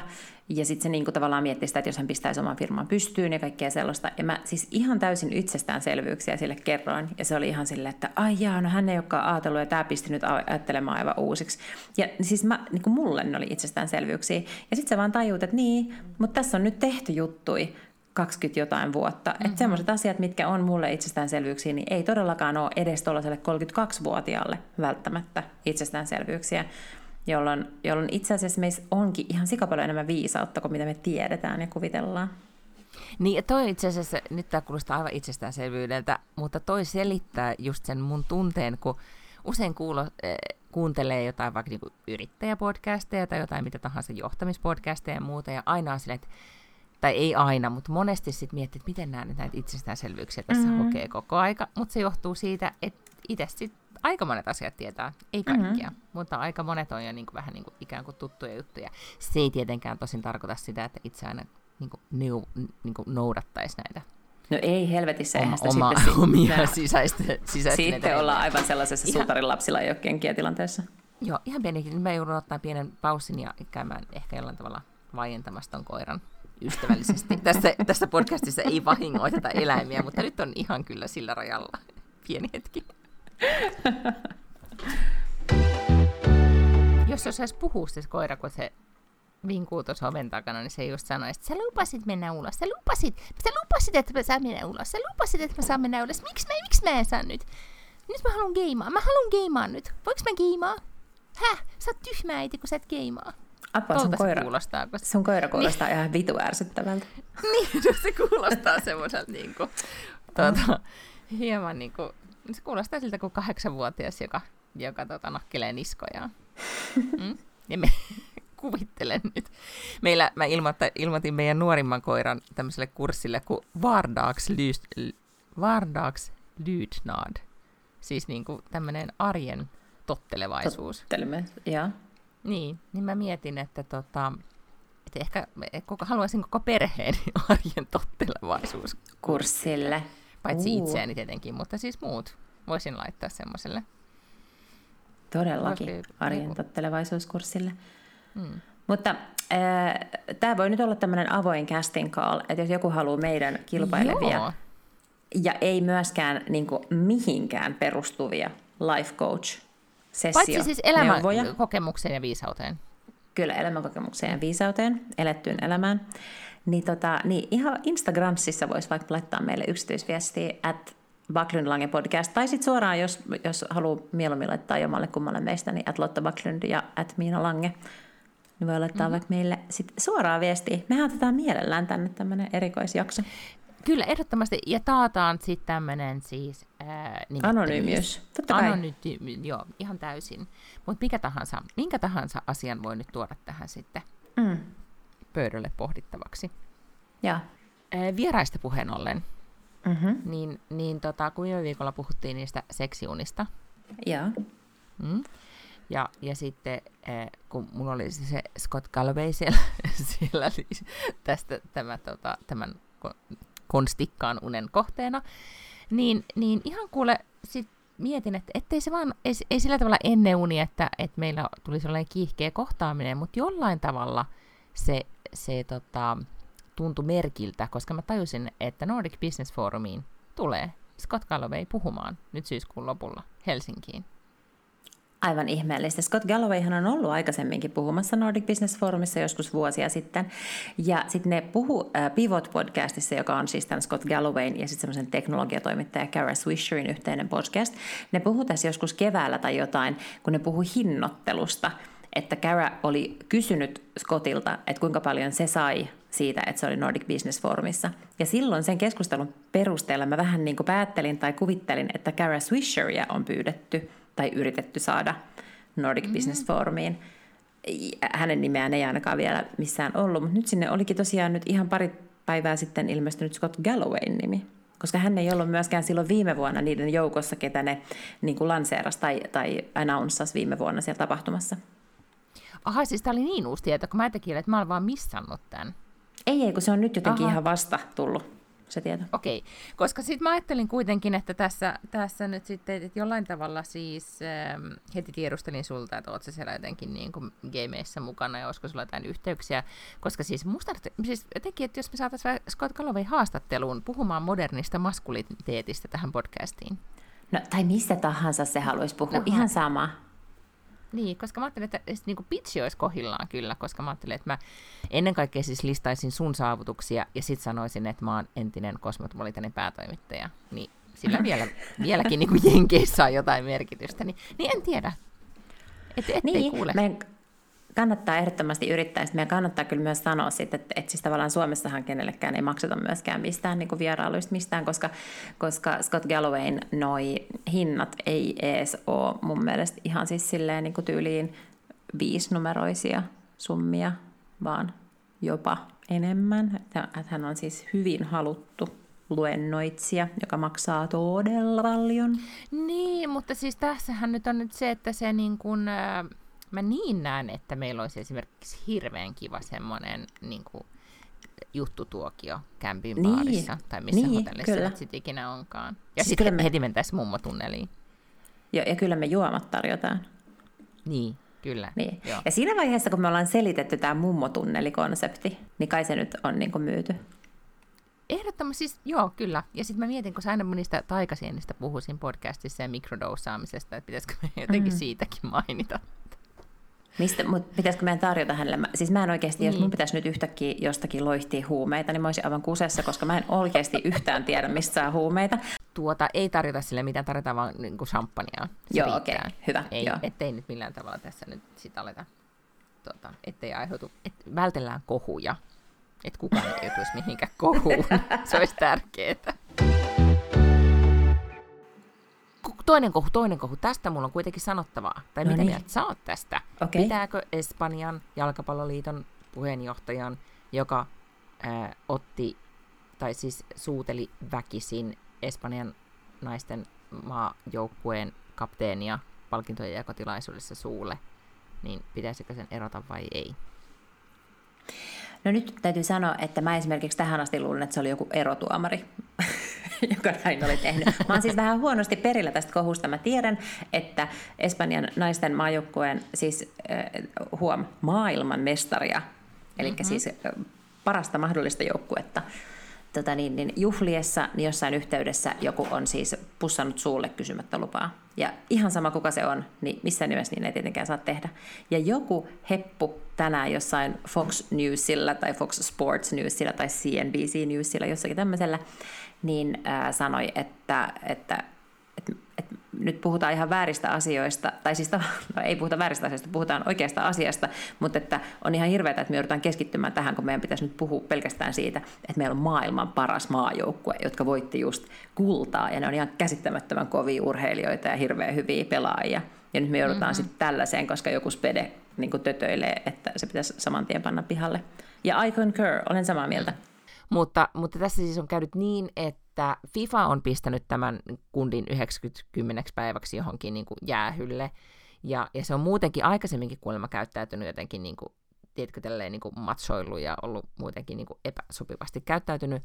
Ja sitten se niinku tavallaan miettii sitä, että jos hän pistäisi oman firman pystyyn ja kaikkea sellaista. Ja mä siis ihan täysin itsestäänselvyyksiä sille kerroin. Ja se oli ihan silleen, että ai jaa, no hän ei olekaan ajatellut ja tämä pisti nyt ajattelemaan aivan uusiksi. Ja siis niinku mulle ne oli itsestäänselvyyksiä. Ja sitten sä vaan tajuut, että niin, mutta tässä on nyt tehty juttui 20 jotain vuotta. Mm-hmm. Että semmoiset asiat, mitkä on mulle itsestäänselvyyksiä, niin ei todellakaan ole edes tuollaiselle 32-vuotiaalle välttämättä itsestäänselvyyksiä. Jolloin itse asiassa meissä onkin ihan sikapaljon enemmän viisautta kuin mitä me tiedetään ja kuvitellaan. Niin, ja toi itse asiassa, nyt tämä kuulostaa aivan itsestäänselvyydeltä, mutta toi selittää just sen mun tunteen, kun usein kuuntelee jotain vaikka niinku yrittäjäpodcasteja tai jotain mitä tahansa johtamispodcasteja ja muuta, ja aina on silleen, tai ei aina, mutta monesti sitten miettii, että miten näitä itsestäänselvyyksiä tässä hokee koko aika, mutta se johtuu siitä, että itse sitten aika monet asiat tietää, ei kaikkia, mutta aika monet on jo niin kuin, vähän niin kuin, ikään kuin tuttuja juttuja. Se ei tietenkään tosin tarkoita sitä, että itse aina niin kuin, noudattaisi näitä. No ei helvetissä, eihän sitä omia sisäistä. Sitten ollaan aivan sellaisessa suutarin lapsilla ei ole kenkiä tilanteessa. Joo, ihan pieni. Mä joudun ottaa pienen paussin ja käymään ehkä jollain tavalla vaientamassa ton koiran ystävällisesti. tässä podcastissa ei vahingoiteta eläimiä, mutta nyt on ihan kyllä sillä rajalla. Pieni hetki. Jos osaisi puhua se koira, kun se vinkuu tuossa oven takana, niin se just sanoi, että sä lupasit mennä ulos, sä lupasit, että mä saan mennä ulos, sä lupasit, että mä saan mennä ulos, miksi mä en saa nyt? Nyt mä haluun geimaa nyt, voiko mä geimaa? Häh, sä oot tyhmä äiti, kun sä et geimaa. Apua, sun koira kuulostaa niin. Ihan vitu ärsyttävältä. Niin, se kuulostaa semmoiselta niinku, hieman niinku. Se kuulostaa siltä kuin 8-vuotias, joka nakkelee niskojaan. Ja me kuvittelen nyt. Meillä mä ilmoitin meidän nuorimman koiran tämmöiselle kurssille kuin Vardagslydnad. Siis niin kuin tämmöinen arjen tottelevaisuus. Tottelemme, joo. Niin mä mietin, että että ehkä haluaisin koko perheen arjen tottelevaisuus kurssille. Paitsi itseäni tietenkin, mutta siis muut. Voisin laittaa semmoiselle. Todellakin, arjen tottelevaisuuskurssille. Mutta tämä voi nyt olla tämmöinen avoin casting call, että jos joku haluaa meidän kilpailevia ja ei myöskään niin kuin, mihinkään perustuvia life coach sessio. Paitsi siis elämänkokemukseen ja viisauteen. Kyllä, elämänkokemukseen ja viisauteen, elettyyn elämään. Niin ihan Instagramissa voisi vaikka laittaa meille yksityisviestiä @Backlund Lange podcast, tai sitten suoraan, jos haluaa mieluummin laittaa jommalle kummalle meistä, niin @Lotta Backlund ja @Miina Lange, niin voi laittaa vaikka meille sit suoraan viestiä. Mehän otetaan mielellään tänne tämmöinen erikoisjakso. Kyllä, ehdottomasti, ja taataan sitten tämmöinen siis anonyymiys. Totta kai. Joo, ihan täysin. Mutta minkä tahansa asian voi nyt tuoda tähän sitten. Pöydälle pohdittavaksi. Ja. Vieraista puheen ollen, kun jo viikolla puhuttiin niistä seksiunista. Ja. Ja sitten, kun mulla oli se Scott Galloway siellä siis tästä, tämän konstikkaan unen kohteena, niin ihan kuule, sit mietin, että ettei se vaan, ei sillä tavalla ennen uni, että meillä tuli sellainen kiihkeä kohtaaminen, mutta jollain tavalla se tuntui merkiltä, koska mä tajusin, että Nordic Business Forumiin tulee Scott Galloway puhumaan nyt syyskuun lopulla Helsinkiin. Aivan ihmeellistä. Scott Gallowayhan on ollut aikaisemminkin puhumassa Nordic Business Forumissa joskus vuosia sitten. Ja sitten ne puhu Pivot-podcastissa, joka on siis tämän Scott Gallowayn ja sitten semmoisen teknologiatoimittaja Kara Swisherin yhteinen podcast. Ne puhu tässä joskus keväällä tai jotain, kun ne puhu hinnoittelusta. Että Kara oli kysynyt Scottilta, että kuinka paljon se sai siitä, että se oli Nordic Business Forumissa. Ja silloin sen keskustelun perusteella mä vähän niin kuin päättelin tai kuvittelin, että Kara Swisheria on pyydetty tai yritetty saada Nordic Business Forumiin. Hänen nimeään ei ainakaan vielä missään ollut, mutta nyt sinne olikin tosiaan nyt ihan pari päivää sitten ilmestynyt Scott Gallowayn nimi, koska hän ei ollut myöskään silloin viime vuonna niiden joukossa, ketä ne niin kuin lanseerasi tai announcasi viime vuonna siellä tapahtumassa. Aha, siis tämä oli niin uusi tieto, kun mä ajattelin, että mä olen vaan missannut tämän. Ei, kun se on nyt jotenkin ihan vasta tullut se tieto. Okei, koska sitten mä ajattelin kuitenkin, että tässä nyt sitten, että jollain tavalla siis heti tiedustelin sulta, että ootko siellä jotenkin niin kuin gameissa mukana ja olisiko sulla jotain yhteyksiä, koska siis musta siis jotenkin, että jos me saataisiin Scott Galloway haastatteluun puhumaan modernista maskuliniteetistä tähän podcastiin. No, tai mistä tahansa se haluaisi puhua, ihan sama. Niin, koska mä ajattelin, että niin pitsi olisi kohdillaan kyllä, koska mä ajattelin, että mä ennen kaikkea siis listaisin sun saavutuksia ja sit sanoisin, että mä oon entinen Cosmopolitanin päätoimittaja, niin sillä vieläkin niin kuin Jenkeissä on jotain merkitystä, niin en tiedä, ettei niin, kuule. Kannattaa ehdottomasti yrittää, meidän kannattaa kyllä myös sanoa siitä, että siis tavallaan Suomessahan kenellekään ei makseta myöskään mistään niin kuin vierailuista mistään, koska Scott Gallowayn noi hinnat ei ees ole mun mielestä ihan siis silleen niin kuin tyyliin 5-numeroisia summia, vaan jopa enemmän. Että hän on siis hyvin haluttu luennoitsija, joka maksaa todella paljon. Niin, mutta siis tässähän nyt on nyt se, että se niin kuin mä niin näen, että meillä olisi esimerkiksi hirveän kiva semmoinen niin kuin juttutuokio kämpin baarissa tai missä hotellissa sitten ikinä onkaan. Ja sitten me heti mentäisiin mummotunneliin. Joo, ja kyllä me juomat tarjotaan. Niin, kyllä. Niin. Ja siinä vaiheessa, kun me ollaan selitetty tämä mummotunnelikonsepti, niin kai se nyt on niin kuin myyty. Ehdottomasti, siis, joo, kyllä. Ja sitten mä mietin, kun sä aina niistä taikasienistä puhuisin podcastissa ja mikrodosaamisesta, että pitäisikö me jotenkin siitäkin mainita. Mutta pitäisikö meidän tarjota hänelle? Siis mä en oikeasti, jos mun pitäisi nyt yhtäkkiä jostakin loihtia huumeita, niin mä olisin aivan kusessa, koska mä en oikeasti yhtään tiedä, mistä saa huumeita. Ei tarjota sille mitään, tarjotaan vaan niin kuin champagnea. Joo, okei, hyvä. Ei, joo. Ettei nyt millään tavalla tässä nyt sit aleta, ettei aiheutu, vältellään kohuja, että kukaan ei joutuisi mihinkään kohuun, se olisi tärkeetä. Toinen kohu. Tästä mulla on kuitenkin sanottavaa. Tai mitä mieltä sä oot tästä? Okay. Pitääkö Espanjan jalkapalloliiton puheenjohtajan, joka suuteli väkisin Espanjan naisten maajoukkueen kapteenia palkintojen jakotilaisuudessa suulle, niin pitäisikö sen erota vai ei? No nyt täytyy sanoa, että mä esimerkiksi tähän asti luulin, että se oli joku erotuomari, joka näin oli tehnyt. Mä oon siis vähän huonosti perillä tästä kohusta. Mä tiedän, että Espanjan naisten maajoukkueen, siis maailman mestaria, eli siis parasta mahdollista joukkuetta, juhliessa niin jossain yhteydessä joku on siis pussannut suulle kysymättä lupaa. Ja ihan sama kuka se on, niin missään nimessä niin ei tietenkään saa tehdä. Ja joku heppu tänään jossain Fox Newsilla tai Fox Sports Newsilla tai CNBC Newsilla, jossakin tämmöisellä, niin sanoi, että nyt puhutaan ihan vääristä asioista, tai siis ei puhuta vääristä asioista, puhutaan oikeasta asiasta, mutta että on ihan hirveätä, että me joudutaan keskittymään tähän, kun meidän pitäisi nyt puhua pelkästään siitä, että meillä on maailman paras maajoukkue, jotka voitti just kultaa, ja ne on ihan käsittämättömän kovia urheilijoita ja hirveän hyviä pelaajia. Ja nyt me joudutaan sitten tällaiseen, koska joku spede niin kuin tötöilee, että se pitäisi saman tien panna pihalle. Ja I concur, olen samaa mieltä. Mutta tässä siis on käynyt niin, että FIFA on pistänyt tämän kundin 90 päiväksi johonkin niin kuin jäähylle. Ja se on muutenkin aikaisemminkin kuulemma käyttäytynyt jotenkin, niin kuin, tiedätkö, tälleen niin kuin matsoillut ja ollut muutenkin niin kuin epäsopivasti käyttäytynyt.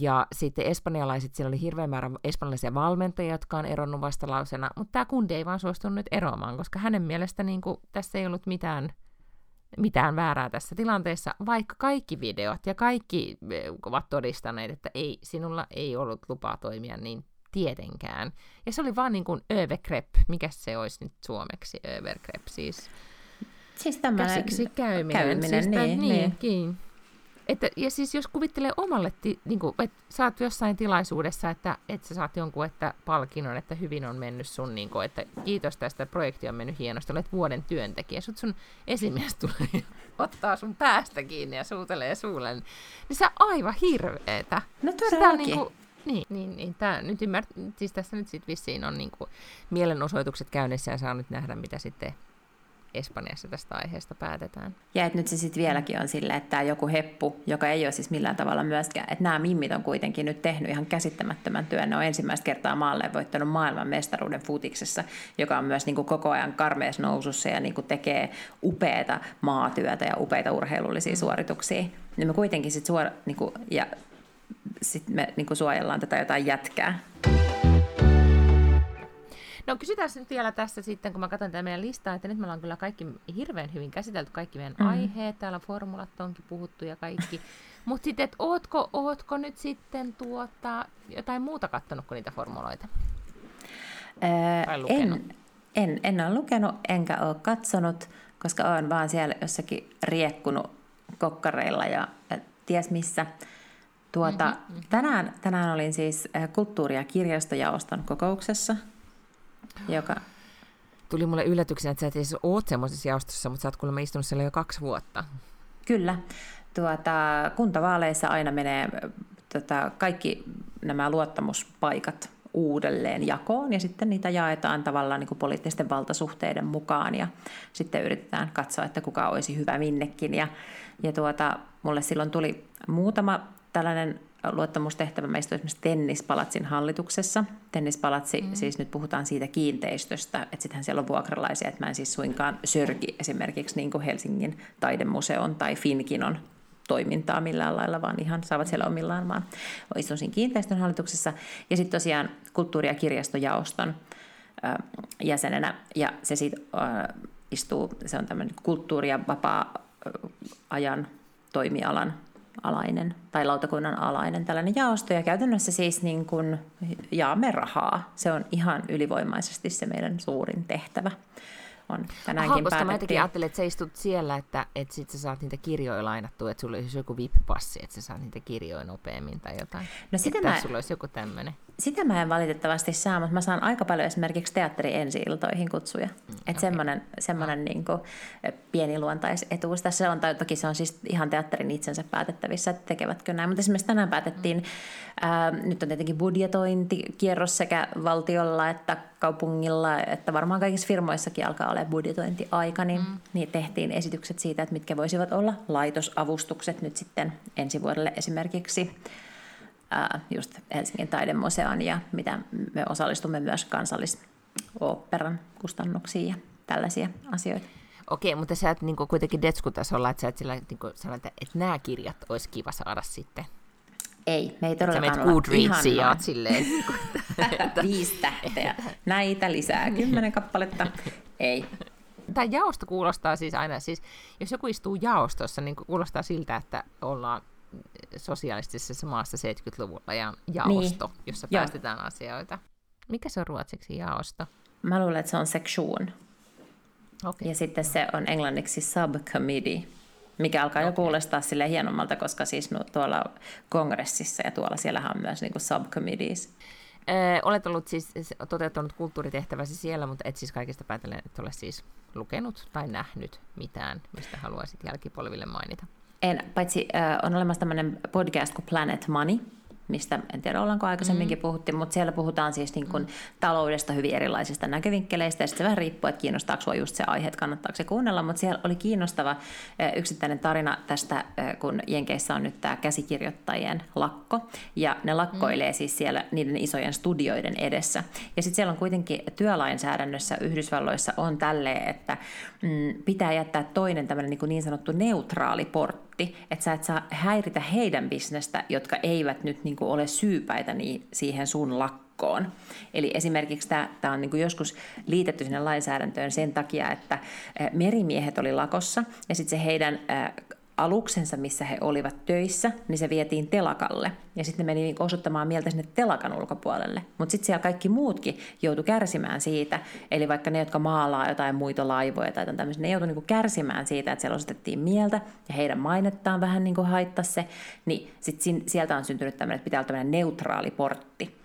Ja sitten espanjalaiset, siellä oli hirveä määrä espanjalaisia valmentajia, jotka on eronnut vastalausena, mutta tämä kundi ei vaan suostunut nyt eroamaan, koska hänen mielestä niin kuin, tässä ei ollut mitään mitään väärää tässä tilanteessa, vaikka kaikki videot ja kaikki ovat todistaneet, että ei, sinulla ei ollut lupaa toimia niin tietenkään. Ja se oli vaan niin kuin övergrep, mikä se olisi nyt suomeksi övergrep, siis käsiksi käyminen. Siis niin. Ja siis jos kuvittelee omalle, niinku, että sä oot jossain tilaisuudessa, että sä saat jonkun palkinnon, että hyvin on mennyt sun, niinku, että kiitos tästä, projekti on mennyt hienosti, olet vuoden työntekijä, sun esimies tulee ottaa sun päästä kiinni ja suutelee suulle, niin se on aivan hirveetä. No todellakin. Niin, nyt siis tässä nyt sit vissiin on niinku mielenosoitukset käynnissä ja saa nyt nähdä, mitä sitten Espanjassa tästä aiheesta päätetään. Ja että nyt se sitten vieläkin on silleen, että tämä joku heppu, joka ei ole siis millään tavalla myöskään, että nämä mimmit on kuitenkin nyt tehnyt ihan käsittämättömän työn. Ne on ensimmäistä kertaa maalleen voittanut maailmanmestaruuden futiksessa, joka on myös niin kuin koko ajan karmeessa nousussa ja niin kuin tekee upeata maatyötä ja upeita urheilullisia suorituksia. Niin me kuitenkin sitten me suojellaan tätä jotain jätkää. No kysytään nyt vielä tässä sitten, kun mä katson tätä meidän listaa, että nyt me ollaan kyllä kaikki hirveän hyvin käsitelty, kaikki meidän aiheet, täällä formulat onkin puhuttu ja kaikki. Mutta sitten, että ootko nyt sitten jotain muuta kattonut kuin niitä formuloita? En ole lukenut, enkä ole katsonut, koska olen vaan siellä jossakin riekkunut kokkareilla ja ties missä. Tänään olin siis kulttuuri- ja kirjastojaoston kokouksessa. Tuli mulle yllätyksenä, että sä et edes oot semmoisessa jaostossa, mutta sä oot kuulemma istunut siellä jo 2 vuotta. Kyllä. Kuntavaaleissa aina menee kaikki nämä luottamuspaikat uudelleen jakoon, ja sitten niitä jaetaan tavallaan niin kuin poliittisten valtasuhteiden mukaan, ja sitten yritetään katsoa, että kuka olisi hyvä minnekin. Mulle silloin tuli muutama tällainen luottamustehtävä. Mä istuin esimerkiksi Tennispalatsin hallituksessa. Tennispalatsi, siis nyt puhutaan siitä kiinteistöstä, että sittenhän siellä on vuokralaisia, että mä en siis suinkaan sörki esimerkiksi niin kuin Helsingin taidemuseon tai Finkinon toimintaa millään lailla, vaan ihan saavat siellä omillaan vaan. Istuin siinä kiinteistön hallituksessa ja sitten tosiaan kulttuuri- ja kirjastojaoston jäsenenä, ja se siitä istuu, se on tämmöinen kulttuuri- ja vapaa-ajan toimialan alainen tai lautakunnan alainen tällainen jaosto, ja käytännössä siis niin kuin jaamme rahaa. Se on ihan ylivoimaisesti se meidän suurin tehtävä. On tänäänkin koska päätettiin. Mä jotenkin ajattelin, että sä istut siellä, että sit sä saat niitä kirjoja lainattua, että sulla olisi joku VIP-passi, että sä saat niitä kirjoja nopeammin tai jotain. No sulla olisi joku tämmöinen. Sitä mä en valitettavasti saa, mutta mä saan aika paljon esimerkiksi teatteri ensi-iltoihin kutsuja. Että semmoinen niin kuin pieniluontaisetuus tässä on, tai toki se on siis ihan teatterin itsensä päätettävissä, että tekevätkö näin. Mutta esimerkiksi tänään päätettiin, nyt on tietenkin budjetointikierros sekä valtiolla että kaupungilla, että varmaan kaikissa firmoissakin alkaa olla budjetointiaika, niin tehtiin esitykset siitä, että mitkä voisivat olla laitosavustukset nyt sitten ensi vuodelle esimerkiksi just Helsingin taidemuseon, ja mitä me osallistumme myös kansallisoopperan kustannuksiin ja tällaisia asioita. Okei, mutta sä et niinku kuitenkin detskutasolla, että sä et sillä niinku sanoa, että nämä kirjat olisi kiva saada sitten. Ei, me ei todellakaan olla Goodreadsiin ja oot silleen. 5 tähteä, näitä lisää, 10 kappaletta, ei. Tämä jaosto kuulostaa siis aina, siis jos joku istuu jaostossa, niin kuulostaa siltä, että ollaan sosiaalistisessa maassa 70-luvulla ja jaosto, niin, jossa päästetään asioita. Mikä se on ruotsiksi jaosto? Mä luulen, että se on section. Okay. Ja sitten se on englanniksi subcommittee, mikä alkaa jo kuulostaa sille hienommalta, koska siis tuolla kongressissa ja tuolla siellähän on myös niin kuin subcommittees. Olet ollut siis toteuttanut kulttuuritehtäväsi siellä, mutta et siis kaikista päätellen, et ole siis lukenut tai nähnyt mitään, mistä haluaisit jälkipolville mainita. En, paitsi on olemassa tämmöinen podcast kuin Planet Money, mistä en tiedä ollaanko aikaisemminkin puhuttiin, mutta siellä puhutaan siis niin kuin taloudesta hyvin erilaisista näkövinkkeleistä, ja sitten se vähän riippuu, että kiinnostaako sua just se aihe, että kannattaako se kuunnella, mutta siellä oli kiinnostava yksittäinen tarina tästä, kun Jenkeissä on nyt tämä käsikirjoittajien lakko, ja ne lakkoilee siis siellä niiden isojen studioiden edessä. Ja sitten siellä on kuitenkin työlainsäädännössä Yhdysvalloissa on tälleen, että pitää jättää toinen tämmöinen niin sanottu neutraali portti, kortti, että sä et saa häiritä heidän bisnestä, jotka eivät nyt niin kuin ole syypäitä siihen sun lakkoon. Eli esimerkiksi tämä on niin kuin joskus liitetty sinne lainsäädäntöön sen takia, että merimiehet oli lakossa ja sitten se heidän aluksensa, missä he olivat töissä, niin se vietiin telakalle. Ja sitten ne meni osoittamaan mieltä sinne telakan ulkopuolelle. Mutta sitten siellä kaikki muutkin joutui kärsimään siitä. Eli vaikka ne, jotka maalaa jotain muita laivoja tai tämmöisiä, ne joutui niinku kärsimään siitä, että siellä osoitettiin mieltä ja heidän mainettaan vähän niinku haittasi se. Niin sitten sieltä on syntynyt tämmöinen, että pitää olla tämmöinen neutraali portti.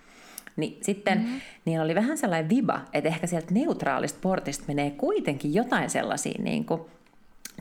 Niin sitten niin oli vähän sellainen viba, että ehkä sieltä neutraalista portista menee kuitenkin jotain sellaisia niinku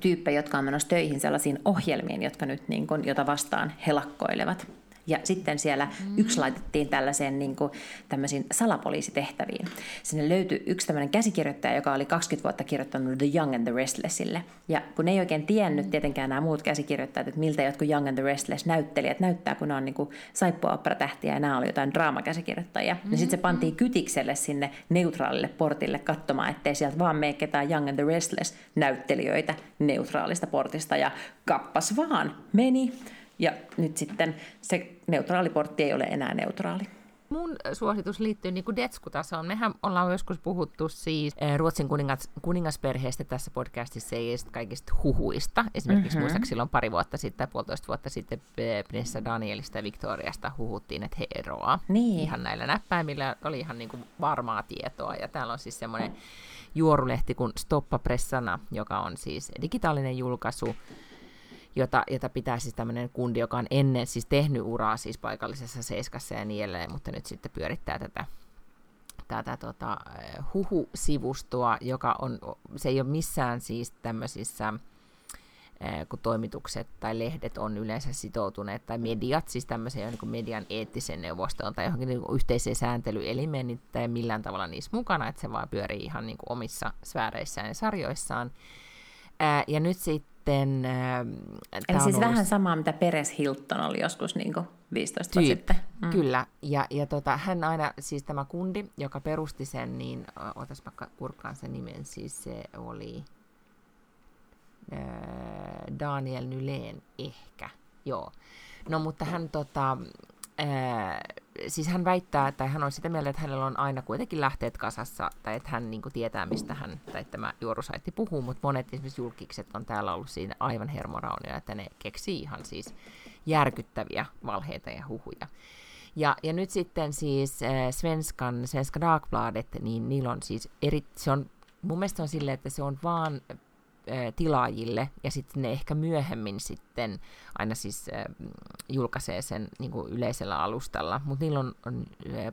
tyyppejä, jotka on menossa töihin sellaisiin ohjelmiin, jotka nyt, niin kuin, jota vastaan he lakkoilevat. Ja sitten siellä yksi laitettiin tällaiseen niin kuin, tämmöisiin salapoliisitehtäviin. Sinne löytyi yksi tämmöinen käsikirjoittaja, joka oli 20 vuotta kirjoittanut The Young and the Restlessille. Ja kun ei oikein tiennyt tietenkään nämä muut käsikirjoittajat, että miltä jotkut Young and the Restless näyttelijät näyttää, kun ne on niin kuin saippua-operatähtiä ja nämä oli jotain draamakäsikirjoittajia. Ja sitten se pantiin kytikselle sinne neutraalille portille katsomaan, ettei sieltä vaan mene ketään Young and the Restless näyttelijöitä neutraalista portista. Ja kappas vaan meni. Ja nyt sitten se neutraali portti ei ole enää neutraali. Mun suositus liittyy niin kuin detskutasoon. Mehän ollaan joskus puhuttu siis Ruotsin kuningasperheestä tässä podcastissa ja kaikista huhuista. Esimerkiksi muistaakseni silloin 1,5 vuotta sitten Prinsessa Danielista ja Victoriasta huhuttiin, että he eroaa. Niin. Ihan näillä näppäimillä oli ihan niin kuin varmaa tietoa. Ja täällä on siis semmoinen juorulehti kuin Stoppa Pressarna, joka on siis digitaalinen julkaisu, jota pitää siis tämmöinen kundi, joka on ennen siis tehnyt uraa siis paikallisessa Seiskassa ja niin edelleen, mutta nyt sitten pyörittää tätä huhusivustoa, joka on, se ei ole missään siis tämmöisissä, kun toimitukset tai lehdet on yleensä sitoutuneet, tai mediat, siis tämmöiseen niin kuin median eettisen neuvostoon tai johonkin niin kuin yhteiseen sääntelyelimeen, niin ei millään tavalla niissä mukana, että se vaan pyörii ihan niin kuin omissa sfääreissään ja sarjoissaan. Ja nyt sitten eli siis vähän samaa, mitä Peres Hilton oli joskus niin 15 vuotta sitten. Kyllä, ja hän aina, siis tämä kundi, joka perusti sen, niin otas mä kurkkaan sen nimen, siis se oli Daniel Nylén ehkä, joo. No mutta hän siis hän väittää, tai hän on sitä mieltä, että hänellä on aina kuitenkin lähteet kasassa, tai että hän niin kuin tietää, mistä hän, tai tämä juorusaitti puhuu, mutta monet esimerkiksi julkikset on täällä ollut siinä aivan hermoraunia, että ne keksii ihan siis järkyttäviä valheita ja huhuja. Ja nyt sitten siis Svenska Dagbladet, niin niillä on siis se on, mun mielestä on silleen, että se on vaan tilaajille, ja sitten ne ehkä myöhemmin sitten aina siis julkaisee sen niin kuin yleisellä alustalla. Mutta niillä on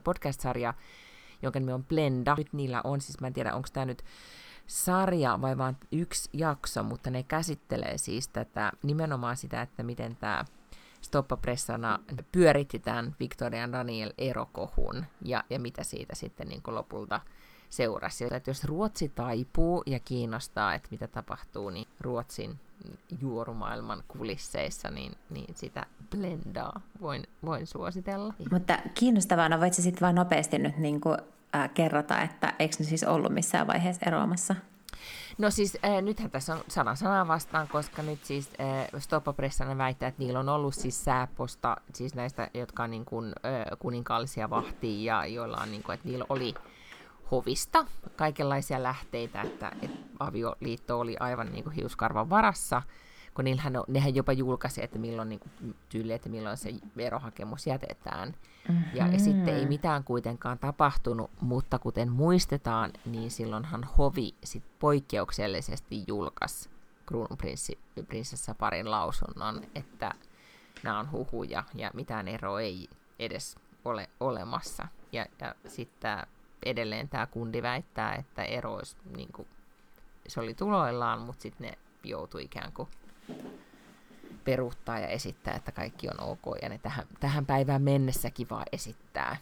podcast-sarja, jonka nimi on Blenda. Nyt niillä on, siis mä en tiedä, onko tämä nyt sarja vai vaan yksi jakso, mutta ne käsittelee siis tätä, nimenomaan sitä, että miten tämä Stoppa Pressarna pyöritti tämän Victorian Daniel-erokohun, ja mitä siitä sitten niin kuin lopulta seurasi. Että jos Ruotsi taipuu ja kiinnostaa, että mitä tapahtuu, niin Ruotsin juorumaailman kulisseissa, niin sitä Blendaa voin suositella. Mutta kiinnostavana voit sä sitten vaan nopeasti nyt niin kuin, kerrota, että eikö ne siis ollut missään vaiheessa eroamassa? No siis nythän tässä on sana vastaan, koska nyt siis Stoppa Pressarna väittää, että niillä on ollut siis sääposta, siis näistä, jotka on niin kuin, kuninkaallisia vahtii ja joilla on niin kuin, että niillä oli hovista kaikenlaisia lähteitä, että avioliitto oli aivan niin kuin hiuskarvan varassa, kun nehän jopa julkaisi, että milloin niin kuin tyyli, että milloin se verohakemus jätetään. Ja sitten ei mitään kuitenkaan tapahtunut, mutta kuten muistetaan, niin silloinhan hovi sit poikkeuksellisesti julkaisi kruununprinsessaparin lausunnon, että nämä on huhuja ja mitään eroa ei edes ole olemassa. Ja sitten edelleen tämä kundi väittää, että ero olisi, niin kuin, se oli tuloillaan, mutta sitten ne joutui ikään kuin peruuttaa ja esittää, että kaikki on ok, ja ne tähän päivään mennessäkin vaan esittää.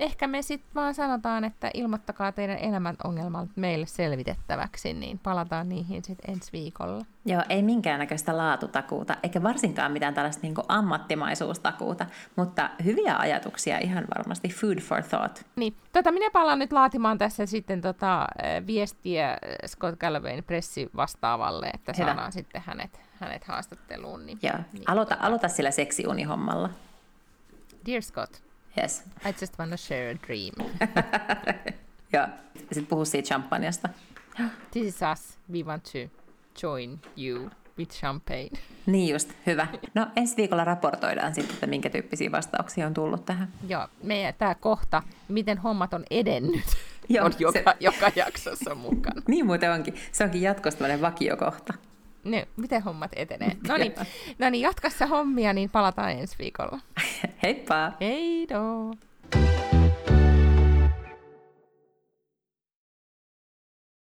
ehkä me sitten vaan sanotaan, että ilmoittakaa teidän elämän ongelmat meille selvitettäväksi, niin palataan niihin sitten ensi viikolla. Joo, ei minkäännäköistä laatutakuuta, eikä varsinkaan mitään tällaista niin kuin ammattimaisuustakuuta, mutta hyviä ajatuksia ihan varmasti, food for thought. Niin, minä palaan nyt laatimaan tässä sitten viestiä Scott Gallowayn pressivastaavalle, että saadaan sitten hänet haastatteluun. Niin, joo, niin, aloita sillä seksiunihommalla. Dear Scott. Yes. I just want to share a dream. Joo, sitten puhu siitä champagnesta. This is us. We want to join you with champagne. Niin just, hyvä. No ensi viikolla raportoidaan sitten, että minkä tyyppisiä vastauksia on tullut tähän. Joo, tämä kohta, miten hommat on edennyt, on joka jaksossa mukana. Niin muuten onkin. Se onkin jatkossa tämmöinen vakiokohta. No, miten hommat etenee? No niin, jatka hommia, niin palataan ensi viikolla. Heippa! Heidoo!